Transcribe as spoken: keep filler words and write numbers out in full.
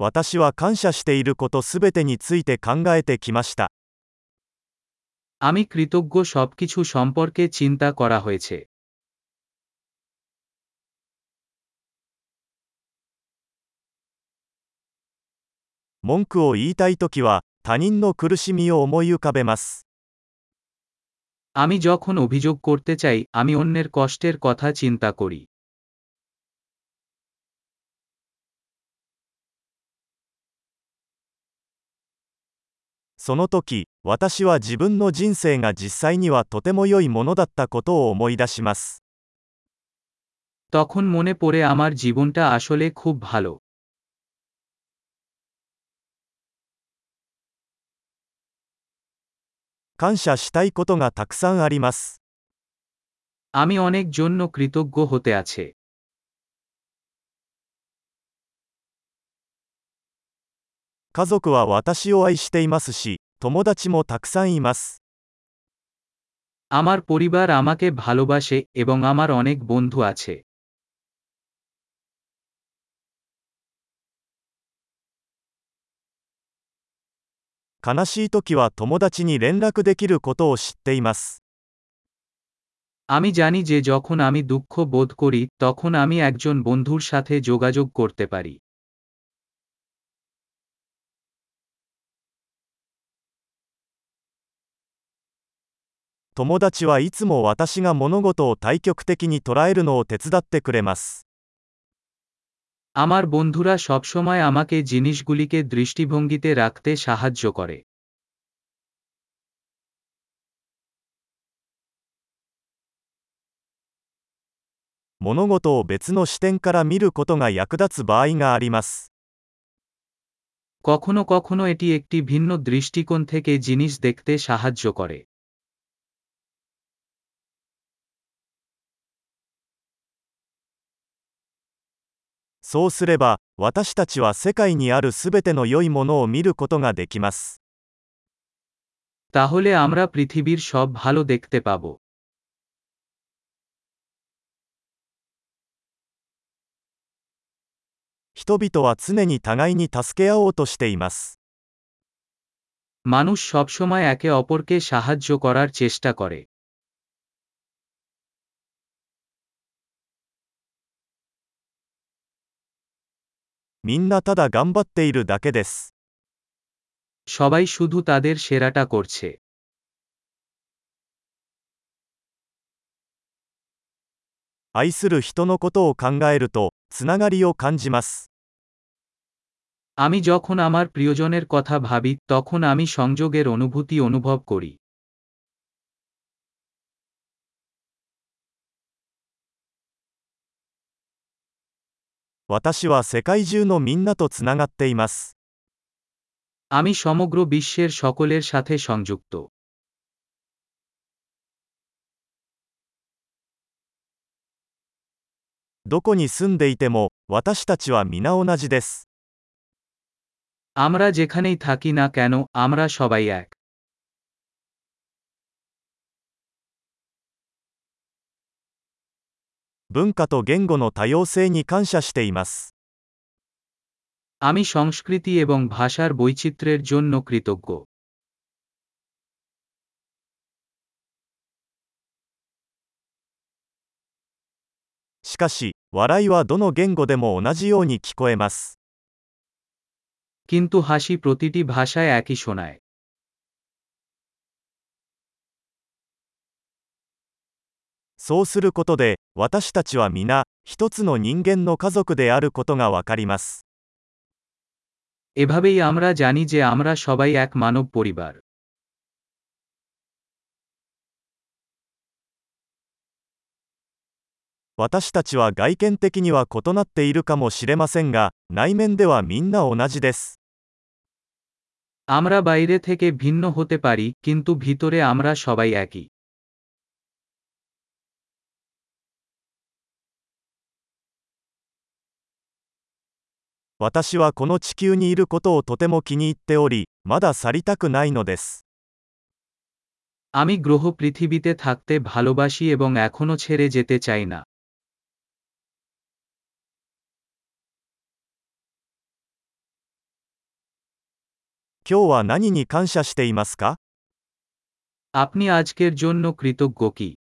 私は感謝していることすべてについて考えてきました。আমি কৃতজ্ঞ সবকিছু সম্পর্কে চিন্তা করা হয়েছে।文句を言いたいときは、他人の苦しみを思い浮かべます。আমি যখন অভিযোগ করতে চাই, আমি অন্যের কষ্টের কথা চিন্তা করি।その時、私は自分の人生が実際にはとても良いものだったことを思い出します。তখন মনে পড়ে আমার জীবনটা আসলে খুব ভালো।感謝したいことがたくさんあります。আমি অনেক জন্য কৃতজ্ঞ হতে আছে。家族は私を愛していますし、友達もたくさんいます。আমার পরিবার আমাকে ভালোবাসে এবং আমার অনেক বন্ধু আছে。悲しいときは友達に連絡できることを知っています。আমি জানি যে যখন আমি দুঃখ বোধ করি, তখন আমি একজন বন্ধুর সাথে যোগাযোগ করতে পারি.友達はいつも私が物事を対極的に捉えるのを手伝ってくれます。আমার বন্ধুরা সবসময় আমাকে জিনিসগুলিকে দৃষ্টিভঙ্গিতে রাখতে সাহায্য করে।物事を別の視点から見ることが役立つ場合があります。কখনো কখনো এটি একটি ভিন্ন দৃষ্টিকোণ থেকে জিনিস দেখতে সাহায্য করে.そうすれば、私たちは世界にあるすべての良いものを見ることができます。তাহলে আমরা পৃথিবীর সব ভালো দেখতে পাব।人々は常に互いに助け合おうとしています。মানুষ সবসময় একে অপরকে সাহায্য করার চেষ্টা করে。みんなただ頑張っているだけです。সবাই শুধু তাদের সেরাটা করছে。愛する人のことを考えると、つながりを感じます。আমি যখন আমার প্রিয়জনের কথা ভাবি, তখন আমি সংযোগের অনুভূতি অনুভব করি。私は世界中のみんなとつながっています。আমি সমগ্র বিশ্বের সকলের সাথে সংযুক্ত। দোকো নি সুন্দে ইতেমো, ওয়াতাশি তাচি ওয়া মিনা ওনাজি দেসু। আমরা যেখানেই থাকি না কেন, আমরা সবাই এক.文化と言語の多様性に感謝しています。আমি সংস্কৃতি এবং ভাষার বৈচিত্র্যের জন্য কৃতজ্ঞ।しかし、笑いはどの言語でも同じように聞こえます。কিন্তু হাসি প্রতিটি ভাষায় একই শোনায়。そうすることで、私たちは皆、一つの人間の家族であることがわかります。এভাবেই আমরা জানি যে আমরা সবাই এক মানব পরিবার।私たちは外見的には異なっているかもしれませんが、内面ではみんな同じです。আমরা বাইরে থেকে ভিন্ন হতে পারি, কিন্তু ভিতরে আমরা সবাই একই.私はこの地球にいることをとても気に入っており、まだ去りたくないのです。আমি গ্রহ পৃথিবীতে থাকতে ভালোবাসি এবং এখনো ছেড়ে যেতে চাই না। 今日は何に感謝していますか? アプニアジケルジョンのクリトッゴキ